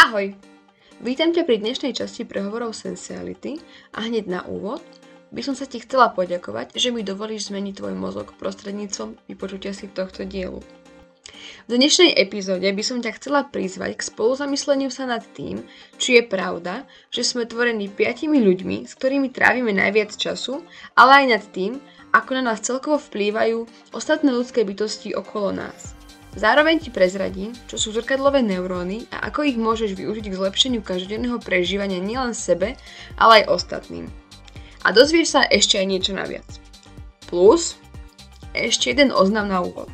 Ahoj! Vítam ťa pri dnešnej časti prehovorov Sensuality a hneď na úvod by som sa ti chcela poďakovať, že mi dovolíš zmeniť tvoj mozog prostredníctvom vypočutia si tohto dielu. V dnešnej epizóde by som ťa chcela prizvať k spoluzamysleniu sa nad tým, či je pravda, že sme tvorení 5 ľuďmi, s ktorými trávime najviac času, ale aj nad tým, ako na nás celkovo vplývajú ostatné ľudské bytosti okolo nás. Zároveň ti prezradím, čo sú zrkadlové neuróny a ako ich môžeš využiť k zlepšeniu každodenného prežívania nielen sebe, ale aj ostatným. A dozvieš sa ešte aj niečo naviac. Plus, ešte jeden oznam na úvod.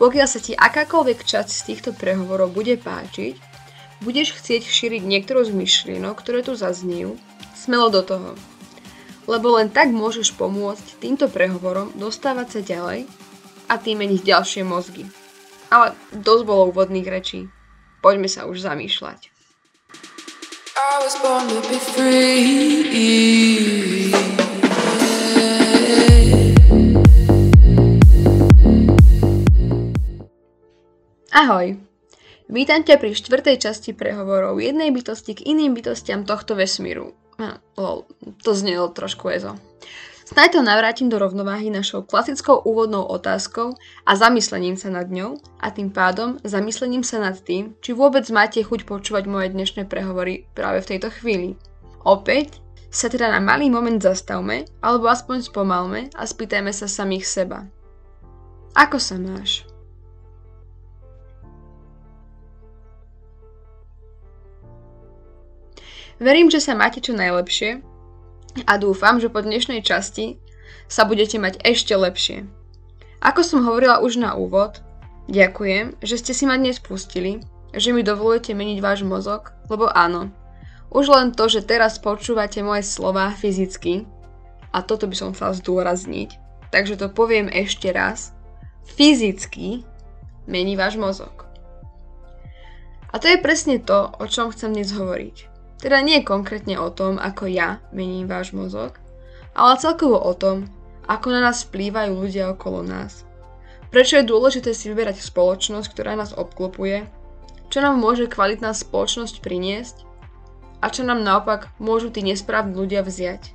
Pokiaľ sa ti akákoľvek časť z týchto prehovorov bude páčiť, budeš chcieť šíriť niektorú z myšlienok, ktoré tu zaznejú, smelo do toho. Lebo len tak môžeš pomôcť týmto prehovorom dostávať sa ďalej a tým meniť ďalšie mozgy. Ale dosť bolo úvodných rečí. Poďme sa už zamýšľať. Ahoj! Vítam ťa pri 4. časti prehovorov jednej bytosti k iným bytostiam tohto vesmíru. To znelo trošku ezo. Snáď to navrátim do rovnováhy našou klasickou úvodnou otázkou a zamyslením sa nad ňou a tým pádom zamyslením sa nad tým, či vôbec máte chuť počúvať moje dnešné prehovory práve v tejto chvíli. Opäť sa teda na malý moment zastavme, alebo aspoň spomalme a spýtajme sa samých seba. Ako sa máš? Verím, že sa máte čo najlepšie, a dúfam, že po dnešnej časti sa budete mať ešte lepšie. Ako som hovorila už na úvod, ďakujem, že ste si ma dnes pustili, že mi dovolujete meniť váš mozog, lebo áno, už len to, že teraz počúvate moje slová fyzicky, a toto by som chcela zdôrazniť, takže to poviem ešte raz, fyzicky mení váš mozog. A to je presne to, o čom chcem dnes hovoriť. Teda nie konkrétne o tom, ako ja mením váš mozog, ale celkovo o tom, ako na nás vplývajú ľudia okolo nás. Prečo je dôležité si vyberať spoločnosť, ktorá nás obklopuje, čo nám môže kvalitná spoločnosť priniesť a čo nám naopak môžu tí nesprávni ľudia vziať.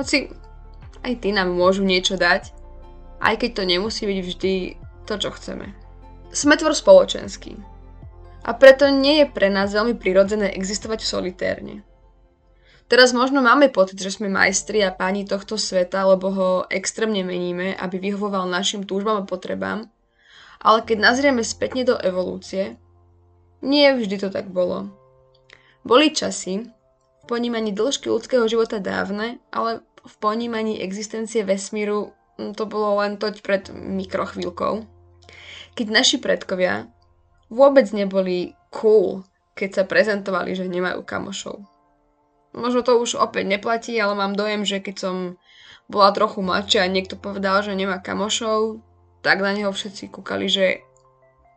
Hoci aj tí nám môžu niečo dať, aj keď to nemusí byť vždy to, čo chceme. Sme tvor spoločenský. A preto nie je pre nás veľmi prirodzené existovať solitérne. Teraz možno máme pocit, že sme majstri a páni tohto sveta, lebo ho extrémne meníme, aby vyhovoval našim túžbám a potrebám, ale keď nazrieme spätne do evolúcie, nie vždy to tak bolo. Boli časy, v ponímaní dĺžky ľudského života dávne, ale v ponímaní existencie vesmíru to bolo len toť pred mikrochvíľkou. Keď naši predkovia vôbec neboli cool, keď sa prezentovali, že nemajú kamošov. Možno to už opäť neplatí, ale mám dojem, že keď som bola trochu mladšia a niekto povedal, že nemá kamošov, tak na neho všetci kúkali, že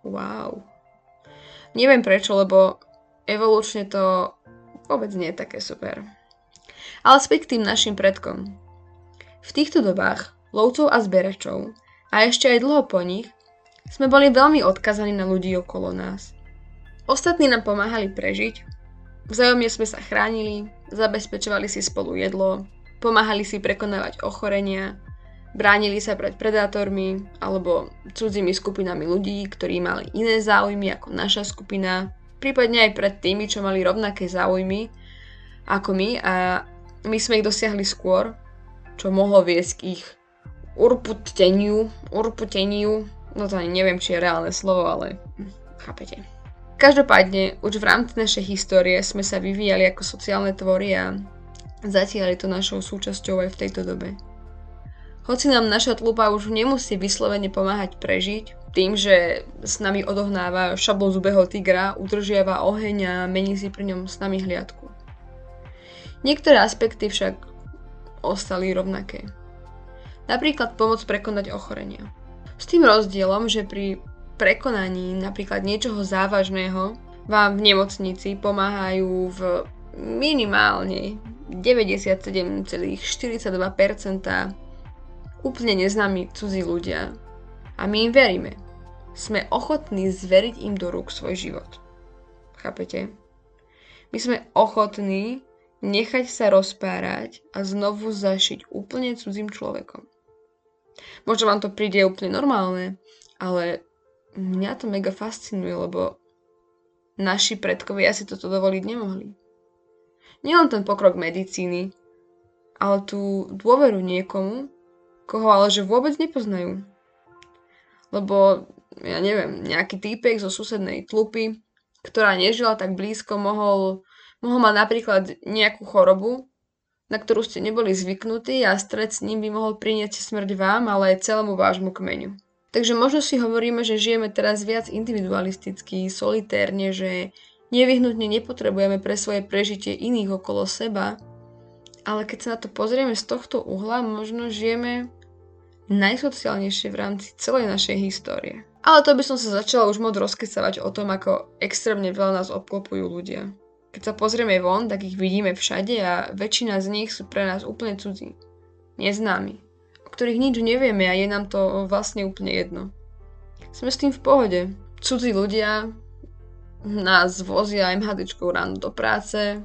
wow. Neviem prečo, lebo evolučne to vôbec nie je také super. Ale späť k tým našim predkom. V týchto dobách lovcov a zberačov a ešte aj dlho po nich sme boli veľmi odkazaní na ľudí okolo nás. Ostatní nám pomáhali prežiť, vzájomne sme sa chránili, zabezpečovali si spolu jedlo, pomáhali si prekonávať ochorenia, bránili sa pred predátormi alebo cudzými skupinami ľudí, ktorí mali iné záujmy ako naša skupina, prípadne aj pred tými, čo mali rovnaké záujmy ako my a my sme ich dosiahli skôr, čo mohlo viesť k ich urputeniu. No to ani neviem, či je reálne slovo, ale chápete. Každopádne, už v rámci našej histórie sme sa vyvíjali ako sociálne tvory a zatiaľ je to našou súčasťou aj v tejto dobe. Hoci nám naša tlupa už nemusí vyslovene pomáhať prežiť, tým, že s nami odohnáva šablozubého tigra, udržiava oheň a mení si pri ňom s nami hliadku. Niektoré aspekty však ostali rovnaké. Napríklad pomoc prekonať ochorenia. S tým rozdielom, že pri prekonaní napríklad niečoho závažného vám v nemocnici pomáhajú v minimálne 97,42% úplne neznámi cudzí ľudia. A my im veríme. Sme ochotní zveriť im do rúk svoj život. Chápete? My sme ochotní nechať sa rozpárať a znovu zažiť úplne cudzým človekom. Možno vám to príde úplne normálne, ale mňa to mega fascinuje, lebo naši predkovia si toto dovoliť nemohli. Nielen ten pokrok medicíny, ale tú dôveru niekomu, koho ale že vôbec nepoznajú. Lebo, ja neviem, nejaký týpek zo susednej tlupy, ktorá nežila tak blízko, mohol mať napríklad nejakú chorobu, na ktorú ste neboli zvyknutí a stret s ním by mohol priniesť smrť vám, ale aj celému vášmu kmeňu. Takže možno si hovoríme, že žijeme teraz viac individualisticky, solitérne, že nevyhnutne nepotrebujeme pre svoje prežitie iných okolo seba, ale keď sa na to pozrieme z tohto uhla, možno žijeme najsociálnejšie v rámci celej našej histórie. Ale to by som sa začala už moc rozkecavať o tom, ako extrémne veľa nás obklopujú ľudia. Keď sa pozrieme von, tak ich vidíme všade a väčšina z nich sú pre nás úplne cudzí, neznámi, o ktorých nič nevieme a je nám to vlastne úplne jedno. Sme s tým v pohode. Cudzí ľudia nás vozia MHDčkou ráno do práce,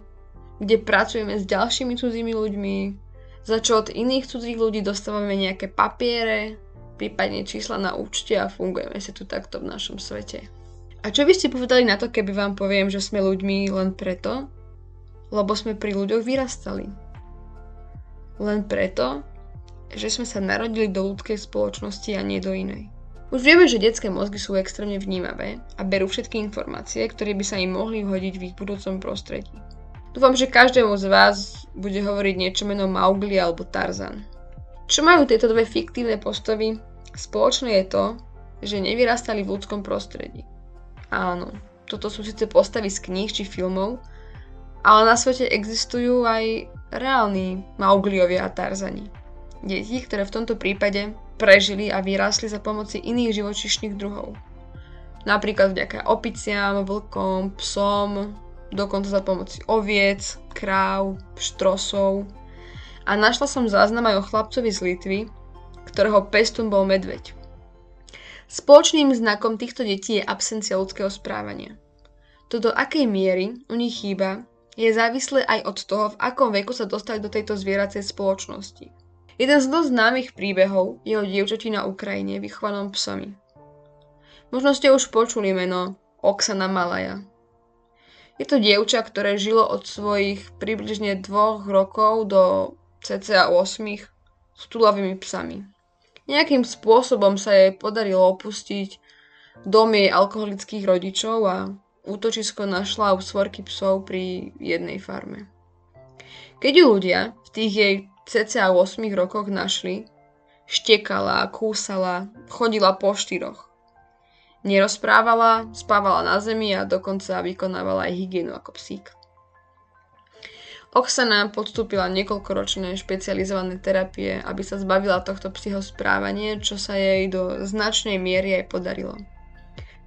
kde pracujeme s ďalšími cudzími ľuďmi, za čo od iných cudzích ľudí dostávame nejaké papiere, prípadne čísla na účte a fungujeme si tu takto v našom svete. A čo by ste povedali na to, keby vám poviem, že sme ľuďmi len preto, lebo sme pri ľuďoch vyrastali? Len preto, že sme sa narodili do ľudskej spoločnosti a nie do inej. Už vieme, že detské mozgy sú extrémne vnímavé a berú všetky informácie, ktoré by sa im mohli hodiť v ich budúcom prostredí. Dúfam, že každému z vás bude hovoriť niečo meno Mowgli alebo Tarzan. Čo majú tieto dve fiktívne postavy? Spoločné je to, že nevyrastali v ľudskom prostredí. Áno, toto sú síce postavy z kníh či filmov, ale na svete existujú aj reálni Maugliovia a Tarzani. Deti, ktoré v tomto prípade prežili a vyrástli za pomoci iných živočíšnych druhov. Napríklad vďaka opiciám, vlkom, psom, dokonca za pomoci oviec, kráv, štrosov. A našla som záznam aj o chlapcovi z Litvy, ktorého pestom bol medveď. Spoločným znakom týchto detí je absencia ľudského správania. To, do akej miery u nich chýba, je závislé aj od toho, v akom veku sa dostali do tejto zvieracej spoločnosti. Jeden z dosť známych príbehov je o dievčati na Ukrajine vychovanom psami. Možno ste už počuli meno Oksana Malaja. Je to dievča, ktoré žilo od svojich približne 2 rokov do cca 8 s túľavými psami. Nejakým spôsobom sa jej podarilo opustiť dom jej alkoholických rodičov a útočisko našla u svorky psov pri jednej farme. Keď ju ľudia v tých jej cca 8 rokoch našli, štekala, kúsala, chodila po 4. Nerozprávala, spávala na zemi a dokonca vykonávala aj hygienu ako psík. Oksana podstúpila niekoľkoročné špecializované terapie, aby sa zbavila tohto psího správania, čo sa jej do značnej miery aj podarilo.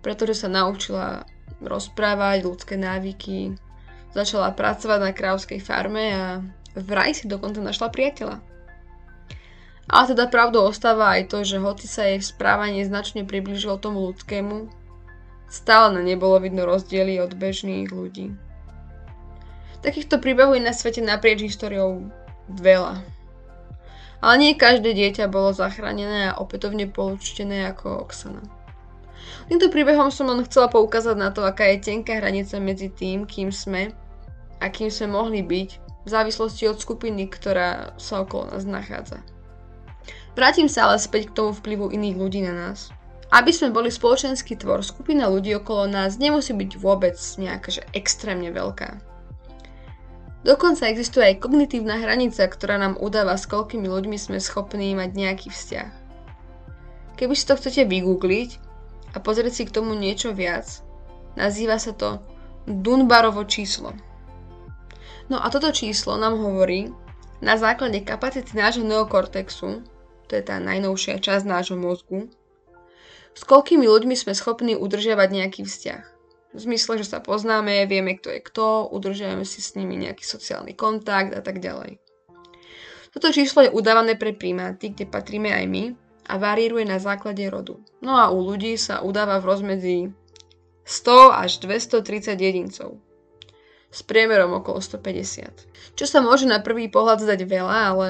Pretože sa naučila rozprávať ľudské návyky, začala pracovať na krávskej farme a vraj si dokonca našla priateľa. Ale teda pravdou ostáva aj to, že hoci sa jej správanie značne priblížilo tomu ľudskému, stále na nebolo vidno rozdiely od bežných ľudí. Takýchto príbehov je na svete naprieč históriou veľa. Ale nie každé dieťa bolo zachránené a opätovne poučtené ako Oksana. Týmto príbehom som len chcela poukázať na to, aká je tenká hranica medzi tým, kým sme a kým sme mohli byť, v závislosti od skupiny, ktorá sa okolo nás nachádza. Vrátim sa ale späť k tomu vplyvu iných ľudí na nás. Aby sme boli spoločenský tvor, skupina ľudí okolo nás nemusí byť vôbec nejaká extrémne veľká. Dokonca existuje aj kognitívna hranica, ktorá nám udáva, s koľkými ľuďmi sme schopní mať nejaký vzťah. Keby si to chcete vygoogliť a pozrieť si k tomu niečo viac, nazýva sa to Dunbarovo číslo. No a toto číslo nám hovorí, na základe kapacity nášho neokortexu, to je tá najnovšia časť nášho mozgu, s koľkými ľuďmi sme schopní udržiavať nejaký vzťah. V zmysle, že sa poznáme, vieme kto je kto, udržiavame si s nimi nejaký sociálny kontakt a tak ďalej. Toto číslo je udávané pre primáty, kde patríme aj my a variíruje na základe rodu. No a u ľudí sa udáva v rozmedzi 100 až 230 jedincov. s priemerom okolo 150. Čo sa môže na prvý pohľad zdať veľa, ale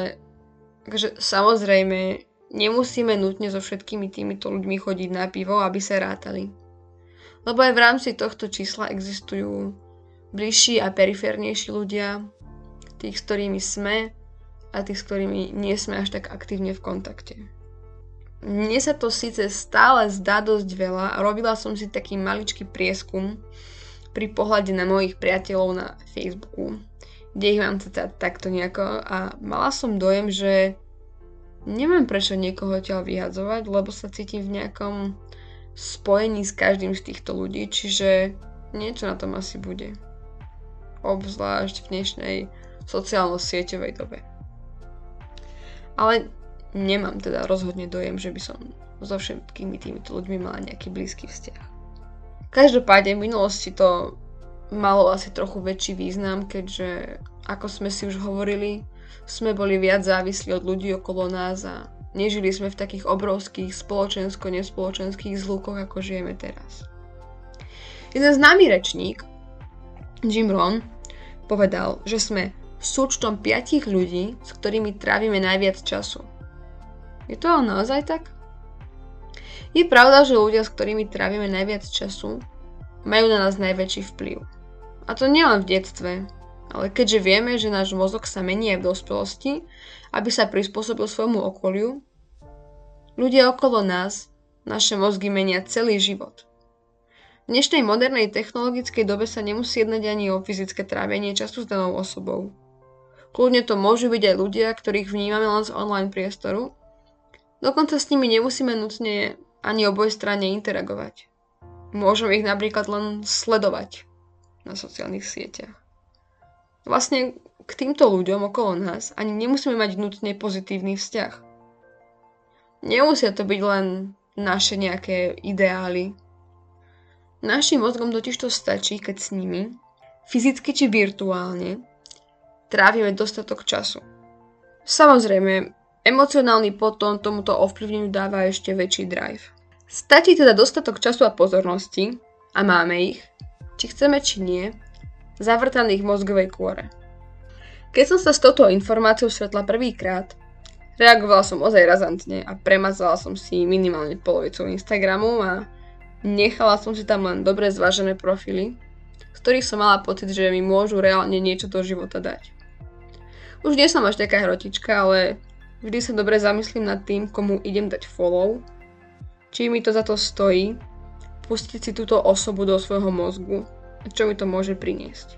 takže, samozrejme nemusíme nutne so všetkými týmito ľuďmi chodiť na pivo, aby sa rátali. Lebo aj v rámci tohto čísla existujú bližší a periférnejší ľudia, tých, s ktorými sme a tých, s ktorými nie sme až tak aktívne v kontakte. Mne sa to síce stále zdá dosť veľa a robila som si taký maličký prieskum pri pohľade na mojich priateľov na Facebooku, kde ich mám teda takto nejako, a mala som dojem, že nemám prečo niekoho odtiaľ vyhadzovať, lebo sa cítim v nejakom spojení s každým z týchto ľudí, čiže niečo na tom asi bude. Obzvlášť v dnešnej sociálno-sieťovej dobe. Ale nemám teda rozhodne dojem, že by som so všetkými týmito ľuďmi mala nejaký blízky vzťah. Každopádne v minulosti to malo asi trochu väčší význam, keďže, ako sme si už hovorili, sme boli viac závislí od ľudí okolo nás a nežili sme v takých obrovských spoločensko-nespoločenských zlúkoch, ako žijeme teraz. Jeden známy rečník, Jim Rohn, povedal, že sme súčtom 5 ľudí, s ktorými trávime najviac času. Je to naozaj tak? Je pravda, že ľudia, s ktorými trávime najviac času, majú na nás najväčší vplyv. A to nielen v detstve, ale keďže vieme, že náš mozog sa mení aj v dospelosti, aby sa prispôsobil svojmu okoliu, ľudia okolo nás naše mozgy menia celý život. V dnešnej modernej technologickej dobe sa nemusí jednať ani o fyzické trávenie času s danou osobou. Kľudne to môžu byť aj ľudia, ktorých vnímame len z online priestoru, dokonca s nimi nemusíme nutne ani obojstranne interagovať. Môžeme ich napríklad len sledovať na sociálnych sieťach. Vlastne k týmto ľuďom okolo nás ani nemusíme mať nutne pozitívny vzťah. Nemusia to byť len naše nejaké ideály. Našim mozgom totižto stačí, keď s nimi, fyzicky či virtuálne, trávime dostatok času. Samozrejme, emocionálny potom tomuto ovplyvneniu dáva ešte väčší drive. Stačí teda dostatok času a pozornosti, a máme ich, či chceme či nie, zavrtaných v mozgovej kôre. Keď som sa s touto informáciou stretla prvýkrát, reagovala som ozaj razantne a premazala som si minimálne polovicu Instagramu a nechala som si tam len dobre zvážené profily, z ktorých som mala pocit, že mi môžu reálne niečo do života dať. Už nie som až taká hrotička, ale vždy sa dobre zamyslím nad tým, komu idem dať follow, či mi to za to stojí pustiť si túto osobu do svojho mozgu a čo mi to môže priniesť.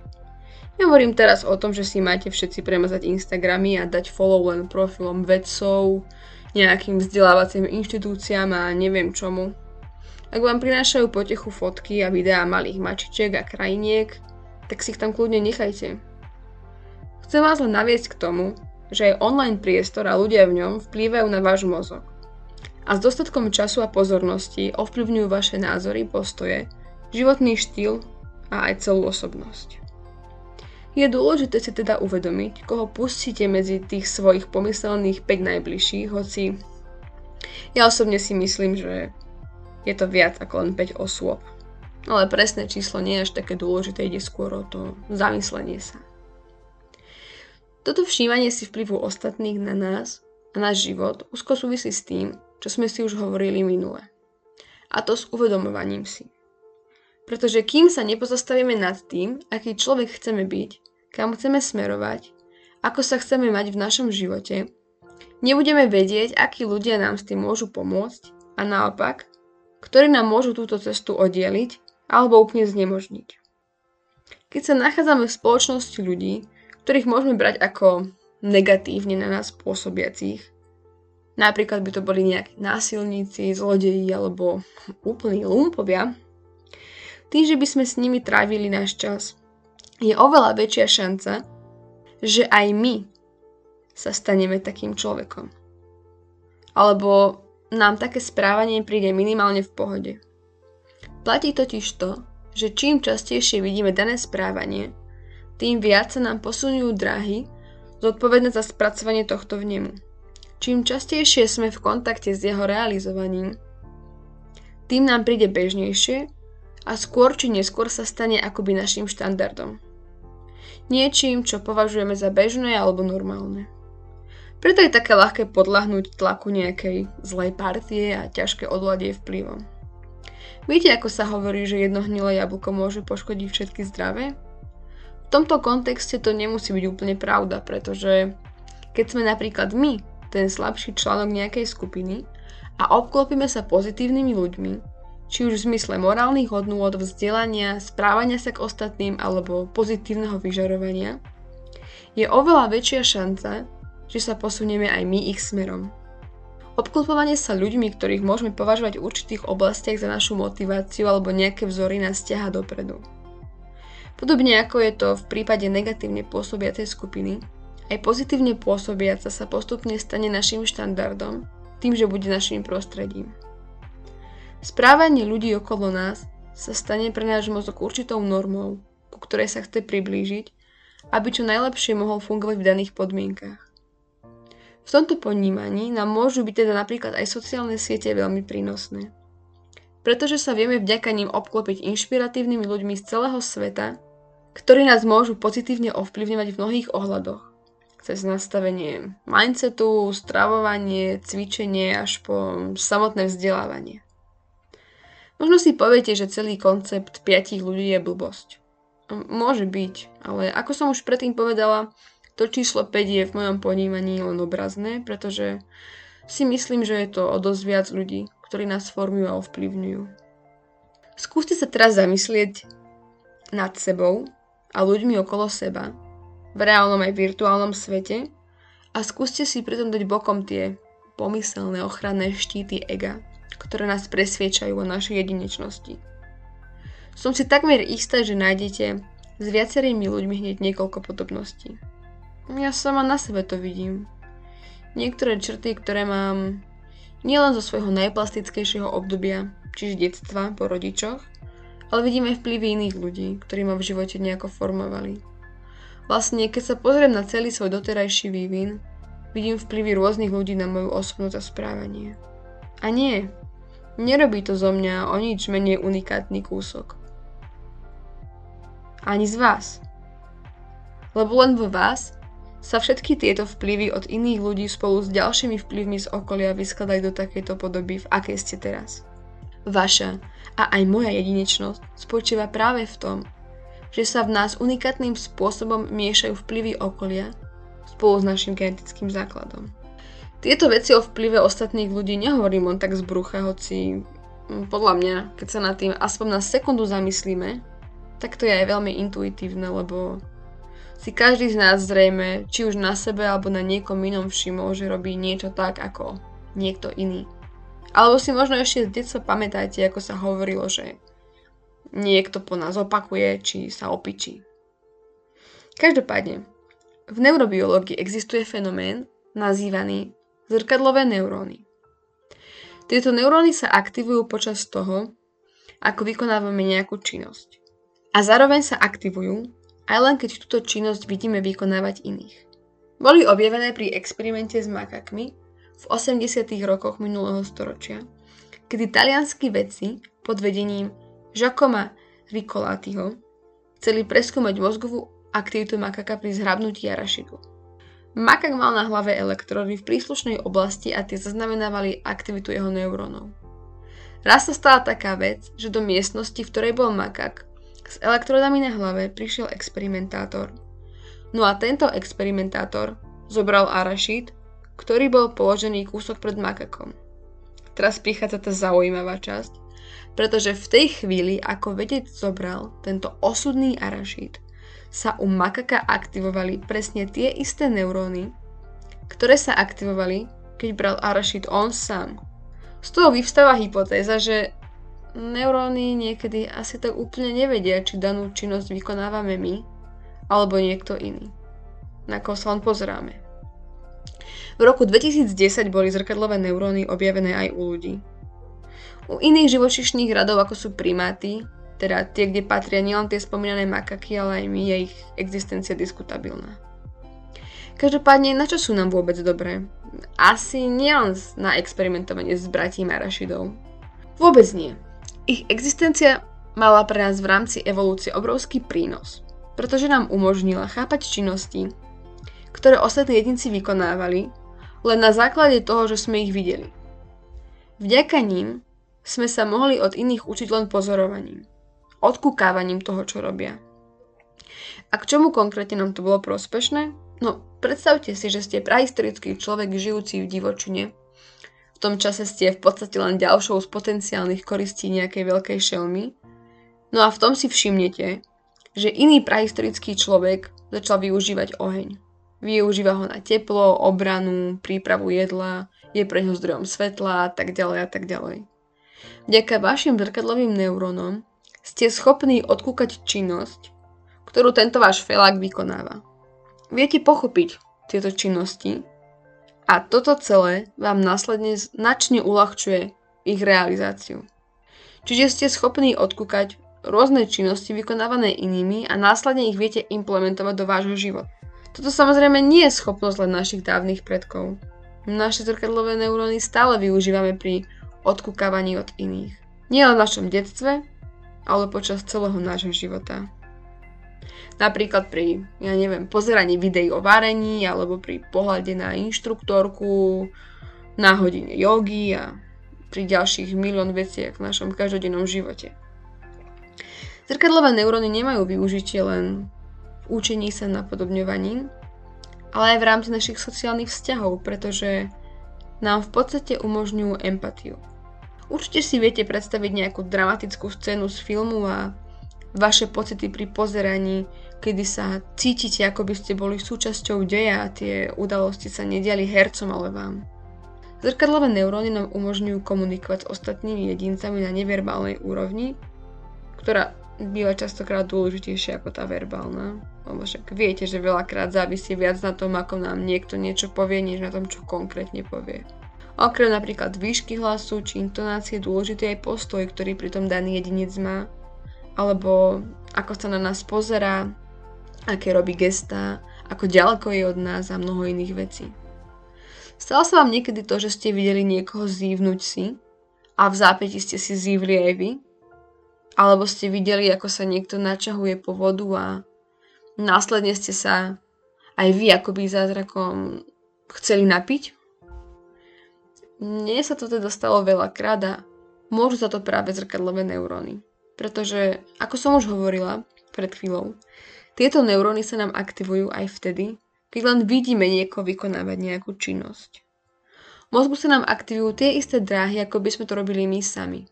Nehovorím teraz o tom, že si máte všetci premazať Instagramy a dať follow len profilom vedcov, nejakým vzdelávacím inštitúciám a neviem čomu. Ak vám prinášajú potichu fotky a videá malých mačičiek a krajiniek, tak si ich tam kľudne nechajte. Chcem vás len naviesť k tomu, že aj online priestor a ľudia v ňom vplývajú na váš mozog a s dostatkom času a pozornosti ovplyvňujú vaše názory, postoje, životný štýl a aj celú osobnosť. Je dôležité si teda uvedomiť, koho pustíte medzi tých svojich pomyselných 5 najbližších, hoci ja osobne si myslím, že je to viac ako len 5 osôb. Ale presné číslo nie je až také dôležité, ide skôr o to zamyslenie sa. Toto všímanie si vplyvu ostatných na nás a náš život úzko súvisí s tým, čo sme si už hovorili minule. A to s uvedomovaním si. Pretože kým sa nepozastavíme nad tým, aký človek chceme byť, kam chceme smerovať, ako sa chceme mať v našom živote, nebudeme vedieť, akí ľudia nám s tým môžu pomôcť a naopak, ktorí nám môžu túto cestu oddieliť alebo úplne znemožniť. Keď sa nachádzame v spoločnosti ľudí, ktorých môžeme brať ako negatívne na nás pôsobiacich, napríklad by to boli nejakí násilníci, zlodeji alebo úplní lumpovia, tým, že by sme s nimi trávili náš čas, je oveľa väčšia šanca, že aj my sa staneme takým človekom. Alebo nám také správanie príde minimálne v pohode. Platí totiž to, že čím častejšie vidíme dané správanie, tým viac sa nám posunujú dráhy zodpovedné za spracovanie tohto vnemu. Čím častejšie sme v kontakte s jeho realizovaním, tým nám príde bežnejšie a skôr či neskôr sa stane akoby našim štandardom. niečím, čo považujeme za bežné alebo normálne. Preto je také ľahké podľahnúť tlaku nejakej zlej partie a ťažké odvládanie vplyvom. Viete, ako sa hovorí, že jedno hnilé jablko môže poškodiť všetky zdravé? V tomto kontexte to nemusí byť úplne pravda, pretože keď sme napríklad my, ten slabší článok nejakej skupiny, a obklopíme sa pozitívnymi ľuďmi, či už v zmysle morálnych hodnôt, vzdelania, správania sa k ostatným alebo pozitívneho vyžarovania, je oveľa väčšia šanca, že sa posunieme aj my ich smerom. Obklopovanie sa ľuďmi, ktorých môžeme považovať v určitých oblastiach za našu motiváciu alebo nejaké vzory, nás ťahá dopredu. Podobne ako je to v prípade negatívne pôsobiacej skupiny, aj pozitívne pôsobiaca sa postupne stane našim štandardom, tým, že bude našim prostredím. Správanie ľudí okolo nás sa stane pre náš mozog určitou normou, ku ktorej sa chce priblížiť, aby čo najlepšie mohol fungovať v daných podmienkach. V tomto ponímaní nám môžu byť teda napríklad aj sociálne siete veľmi prínosné. Pretože sa vieme vďaka nim obklopiť inšpiratívnymi ľuďmi z celého sveta, ktorí nás môžu pozitívne ovplyvňovať v mnohých ohľadoch. Cez nastavenie mindsetu, stravovanie, cvičenie až po samotné vzdelávanie. Možno si poviete, že celý koncept 5 ľudí je blbosť. Môže byť, ale ako som už predtým povedala, to číslo 5 je v mojom ponímaní len obrazné, pretože si myslím, že je to o dosť viac ľudí, ktorí nás formujú a ovplyvňujú. Skúste sa teraz zamyslieť nad sebou a ľuďmi okolo seba, v reálnom aj virtuálnom svete, a skúste si pritom dať bokom tie pomyselné ochranné štíty ega, ktoré nás presviečajú o našej jedinečnosti. Som si takmer istá, že nájdete s viacerými ľuďmi hneď niekoľko podobností. Ja sama na sebe to vidím. Niektoré črty, ktoré mám nielen zo svojho najplastickejšieho obdobia, čiže detstva po rodičoch, ale vidím aj vplyvy iných ľudí, ktorí ma v živote nejako formovali. Vlastne, keď sa pozriem na celý svoj doterajší vývin, vidím vplyvy rôznych ľudí na moju osobnosť a správanie. A nie, nerobí to zo mňa o nič menej unikátny kúsok. Ani z vás. Lebo len vo vás sa všetky tieto vplyvy od iných ľudí spolu s ďalšími vplyvmi z okolia vyskladajú do takejto podoby, v akej ste teraz. Vaša a aj moja jedinečnosť spočíva práve v tom, že sa v nás unikátnym spôsobom miešajú vplyvy okolia spolu s našim genetickým základom. Tieto veci o vplyve ostatných ľudí nehovorím len tak z brucha, hoci podľa mňa, keď sa nad tým aspoň na sekundu zamyslíme, tak to je aj veľmi intuitívne, lebo si každý z nás zrejme, či už na sebe alebo na niekom inom všimol, že robí niečo tak ako niekto iný. Alebo si možno ešte z detstva pamätáte, ako sa hovorilo, že niekto po nás opakuje, či sa opičí. Každopádne, v neurobiológii existuje fenomén nazývaný zrkadlové neuróny. Tieto neuróny sa aktivujú počas toho, ako vykonávame nejakú činnosť. A zároveň sa aktivujú aj len keď túto činnosť vidíme vykonávať iných. Boli objavené pri experimente s makakmi v 80. rokoch minulého storočia, kedy talianskí vedci pod vedením Giacoma Ricolatiho chceli preskúmať mozgovú aktivitu makaka pri zhrabnutí arašidu. Makak mal na hlave elektrody v príslušnej oblasti a tie zaznamenávali aktivitu jeho neurónov. Raz sa stala taká vec, že do miestnosti, v ktorej bol makak, s elektrodami na hlave prišiel experimentátor. No a tento experimentátor zobral arašid, ktorý bol položený kúsok pred makakom. Teraz prichádza tá zaujímavá časť, pretože v tej chvíli, ako vedec zobral tento osudný arašid, sa u makaka aktivovali presne tie isté neuróny, ktoré sa aktivovali, keď bral arašid on sám. Z toho vyvstáva hypotéza, že neuróny niekedy asi tak úplne nevedia, či danú činnosť vykonávame my, alebo niekto iný. Na koho sa len pozeráme. V roku 2010 boli zrkadlové neuróny objavené aj u ľudí. U iných živočíšnych radov, ako sú primáty, teda tie, kde patria nielen tie spomínané makaky, ale aj my, je ich existencia diskutabilná. Každopádne, na čo sú nám vôbec dobré? Asi nielen na experimentovanie s bratím arašidov. Vôbec nie. Ich existencia mala pre nás v rámci evolúcie obrovský prínos. pretože nám umožnila chápať činnosti, ktoré ostatní jedinci vykonávali, len na základe toho, že sme ich videli. Vďaka ním sme sa mohli od iných učiť len pozorovaním, odkúkávaním toho, čo robia. A k čomu konkrétne nám to bolo prospešné? No, predstavte si, že ste prahistorický človek žijúci v divočine. V tom čase ste v podstate len ďalšou z potenciálnych koristí nejakej veľkej šelmy. No a v tom si všimnete, že iný prahistorický človek začal využívať oheň. Využíva ho na teplo, obranu, prípravu jedla, je preňho zdrojom svetla a tak ďalej a tak ďalej. Vďaka vašim zrkadlovým neurónom ste schopní odkúkať činnosť, ktorú tento váš felák vykonáva. Viete pochopiť tieto činnosti a toto celé vám následne značne uľahčuje ich realizáciu. Čiže ste schopní odkúkať rôzne činnosti vykonávané inými a následne ich viete implementovať do vášho života. Toto samozrejme nie je schopnosť len našich dávnych predkov. Naše zrkadlové neuróny stále využívame pri odkúkávaní od iných. Nie len v našom detstve, ale počas celého nášho života. Napríklad pri, pozeraní videí o varení, alebo pri pohľade na inštruktorku, na hodine jogy a pri ďalších milión veciach v našom každodennom živote. Zrkadlové neuróny nemajú využitie len učení sa napodobňovaním, ale aj v rámci našich sociálnych vzťahov, pretože nám v podstate umožňujú empatiu. Určite si viete predstaviť nejakú dramatickú scénu z filmu a vaše pocity pri pozeraní, kedy sa cítite, ako by ste boli súčasťou deja a tie udalosti sa nediali hercom, ale vám. Zrkadlové neuróny nám umožňujú komunikovať s ostatnými jedincami na neverbálnej úrovni, ktorá býva častokrát dôležitejšia ako tá verbálna. Lebo však viete, že veľakrát závisí viac na tom, ako nám niekto niečo povie, než na tom, čo konkrétne povie. Okrem napríklad výšky hlasu či intonácie je dôležitý aj postoj, ktorý pritom daný jedinec má, alebo ako sa na nás pozerá, aké robí gestá, ako ďaleko je od nás a mnoho iných vecí. Stalo sa vám niekedy to, že ste videli niekoho zívnuť si a v zápäti ste si zívli aj vy? Alebo ste videli, ako sa niekto načahuje po vodu a následne ste sa aj vy akoby zázrakom chceli napiť? Mne sa to teda stalo veľakrát a môžu za to práve zrkadlové neuróny. Pretože, ako som už hovorila pred chvíľou, tieto neuróny sa nám aktivujú aj vtedy, keď len vidíme niekoho vykonávať nejakú činnosť. Mozgu sa nám aktivujú tie isté dráhy, ako by sme to robili my sami.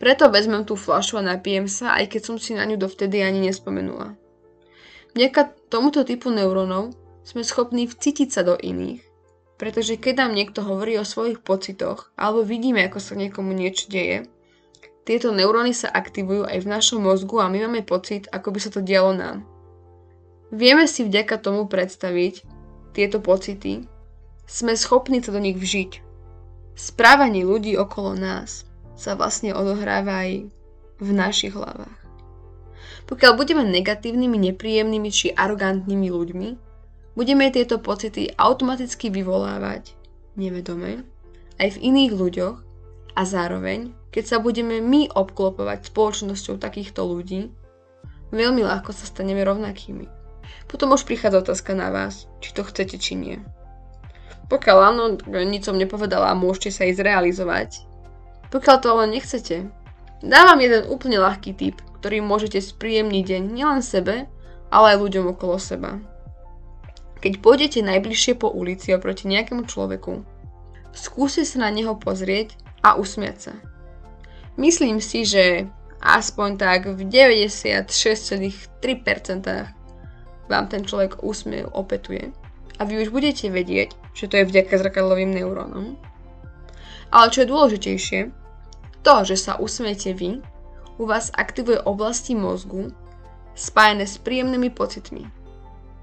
Preto vezmem tú fľašu a napijem sa, aj keď som si na ňu dovtedy ani nespomenula. Vďaka tomuto typu neurónov sme schopní vcítiť sa do iných, pretože keď nám niekto hovorí o svojich pocitoch alebo vidíme, ako sa niekomu niečo deje, tieto neuróny sa aktivujú aj v našom mozgu a my máme pocit, ako by sa to dialo nám. Vieme si vďaka tomu predstaviť tieto pocity, sme schopní sa do nich vžiť. Správanie ľudí okolo nás sa vlastne odohráva aj v našich hlavách. Pokiaľ budeme negatívnymi, nepríjemnými či arogantnými ľuďmi, budeme tieto pocity automaticky vyvolávať nevedome aj v iných ľuďoch a zároveň, keď sa budeme my obklopovať spoločnosťou takýchto ľudí, veľmi ľahko sa staneme rovnakými. Potom už prichádza otázka na vás, či to chcete či nie. Pokiaľ áno, nič som nepovedala a môžete sa ísť realizovať. Pokiaľ to ale nechcete, dávam jeden úplne ľahký tip, ktorý môžete spríjemniť deň nielen sebe, ale aj ľuďom okolo seba. Keď pôjdete najbližšie po ulici oproti nejakému človeku, skúste sa na neho pozrieť a usmiať sa. Myslím si, že aspoň tak v 96,3% vám ten človek úsmev opetuje a vy už budete vedieť, že to je vďaka zrkadlovým neurónom. Ale čo je dôležitejšie, to, že sa usmiete vy, u vás aktivuje oblasti mozgu spájené s príjemnými pocitmi.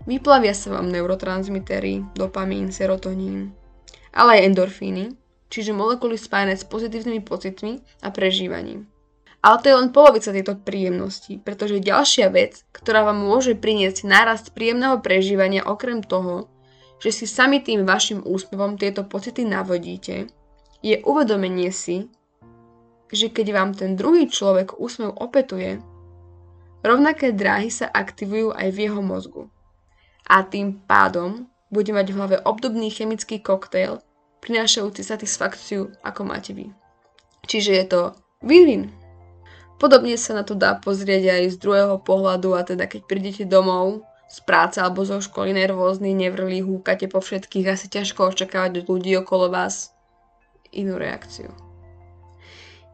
Vyplavia sa vám neurotransmitery, dopamín, serotonín, ale aj endorfíny, čiže molekuly spájené s pozitívnymi pocitmi a prežívaním. Ale to je len polovica tejto príjemnosti, pretože ďalšia vec, ktorá vám môže priniesť nárast príjemného prežívania okrem toho, že si sami tým vašim úsmevom tieto pocity navodíte, je uvedomenie si, že keď vám ten druhý človek úsmev opetuje, Rovnaké dráhy sa aktivujú aj v jeho mozgu. A tým pádom bude mať v hlave obdobný chemický koktail, prinášajúci satisfakciu, ako máte vy. Čiže je to win-win. Podobne sa na to dá pozrieť aj z druhého pohľadu, a teda keď prídete domov z práce alebo zo školy nervózny, nevrlí, húkate po všetkých, asi ťažko očakávať od ľudí okolo vás inú reakciu.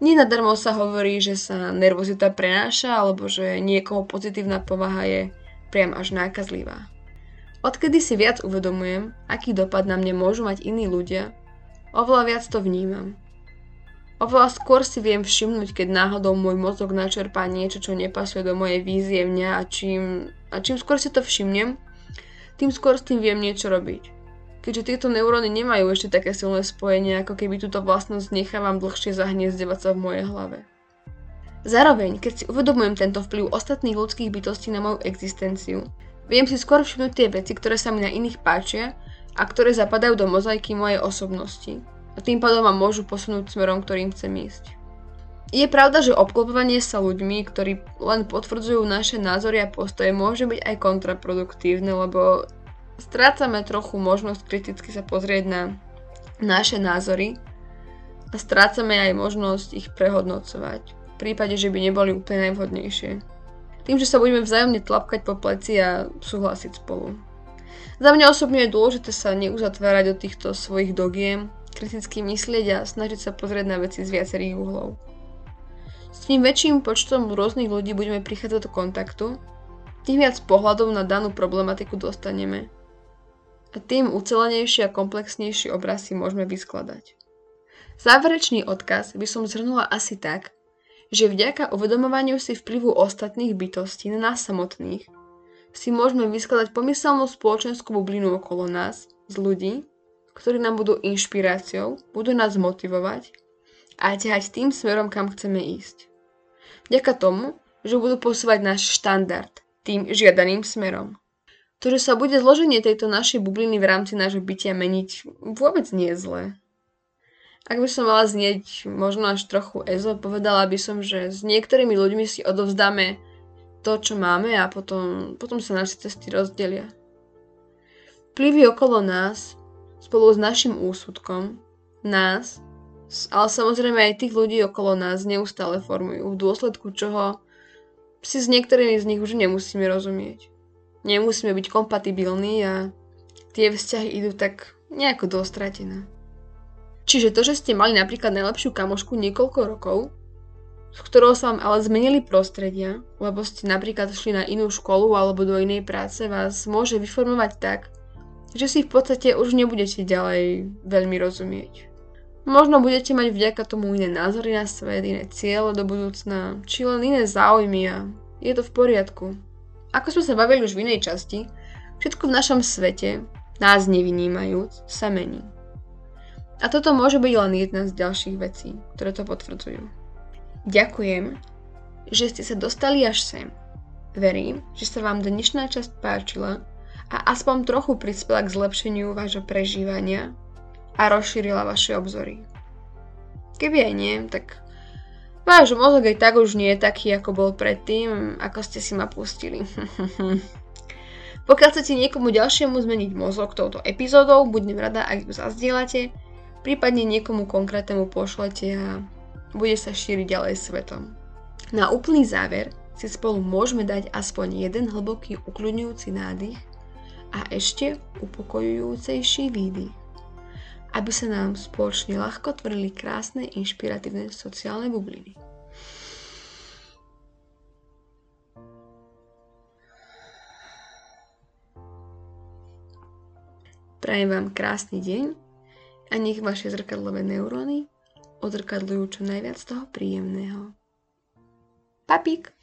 Nenadarmo sa hovorí, že sa nervozita prenáša alebo že niekoho pozitívna povaha je priam až nákazlivá. Odkedy si viac uvedomujem, aký dopad na mne môžu mať iní ľudia, oveľa viac to vnímam. Oveľa skôr si viem všimnúť, keď náhodou môj mozog načerpá niečo, čo nepasuje do mojej vízie mňa, a čím skôr si to všimnem, tým skôr s tým viem niečo robiť. Keďže tieto neuróny nemajú ešte také silné spojenie, ako keby túto vlastnosť nechávam dlhšie zahniezdevať sa v mojej hlave. Zároveň, keď si uvedomujem tento vplyv ostatných ľudských bytostí na moju existenciu, viem si skôr všimnúť tie veci, ktoré sa mi na iných páčia a ktoré zapadajú do mozaiky mojej osobnosti. A tým pádom ma môžu posunúť smerom, ktorým chcem ísť. Je pravda, že obklopovanie sa ľuďmi, ktorí len potvrdzujú naše názory a postoje, môže byť aj kontraproduktívne, lebo strácame trochu možnosť kriticky sa pozrieť na naše názory a strácame aj možnosť ich prehodnocovať, v prípade, že by neboli úplne najvhodnejšie. Tým, že sa budeme vzájomne tlapkať po pleci a súhlasiť spolu. Za mňa osobne je dôležité sa neuzatvárať od týchto svojich dogiem, kriticky myslieť a snažiť sa pozrieť na veci z viacerých uhlov. S tým väčším počtom rôznych ľudí budeme prichádzať do kontaktu, tým viac pohľadov na danú problematiku dostaneme a tým ucelenejší a komplexnejší obraz si môžeme vyskladať. Záverečný odkaz by som zhrnula asi tak, že vďaka uvedomovaniu si vplyvu ostatných bytostí na nás samotných si môžeme vyskladať pomyselnú spoločenskú bublinu okolo nás z ľudí, ktorí nám budú inšpiráciou, budú nás motivovať a ťahať tým smerom, kam chceme ísť. Vďaka tomu, že budú posúvať náš štandard tým žiadaným smerom. To, že sa bude zloženie tejto našej bubliny v rámci nášho bytia meniť, vôbec nie je zlé. Ak by som mala znieť možno až trochu ezo, povedala by som, že s niektorými ľuďmi si odovzdáme to, čo máme a potom sa naše cesty rozdelia. Vplyvy okolo nás spolu s našim úsudkom, nás, ale samozrejme aj tých ľudí okolo nás neustále formujú, v dôsledku čoho si s niektorými z nich už nemusíme rozumieť. Nemusíme byť kompatibilní a tie vzťahy idú tak nejako dostratené. Čiže to, že ste mali napríklad najlepšiu kamošku niekoľko rokov, z ktorou sa vám ale zmenili prostredia, lebo ste napríklad šli na inú školu alebo do inej práce, vás môže vyformovať tak, že si v podstate už nebudete ďalej veľmi rozumieť. Možno budete mať vďaka tomu iné názory na svet, iné ciele do budúcna, či len iné záujmy a je to v poriadku. Ako sme sa bavili už v inej časti, všetko v našom svete, nás nevynímajúc, sa mení. A toto môže byť len jedna z ďalších vecí, ktoré to potvrdzujú. Ďakujem, že ste sa dostali až sem. Verím, že sa vám dnešná časť páčila a aspoň trochu prispela k zlepšeniu vášho prežívania a rozšírila vaše obzory. Keby aj nie, tak váš mozog aj tak už nie je taký, ako bol predtým, ako ste si ma pustili. Pokiaľ chcete niekomu ďalšiemu zmeniť mozog touto epizódou, budem rada, ak ju zazdielate, prípadne niekomu konkrétnemu pošlete a bude sa šíriť ďalej svetom. Na úplný záver si spolu môžeme dať aspoň jeden hlboký ukľudňujúci nádych a ešte upokojujúcejší výdych, aby sa nám spoločne ľahko tvorili krásne, inšpiratívne sociálne bubliny. Prajem vám krásny deň a nech vaše zrkadlové neuróny odzrkadľujú čo najviac toho príjemného. Papík!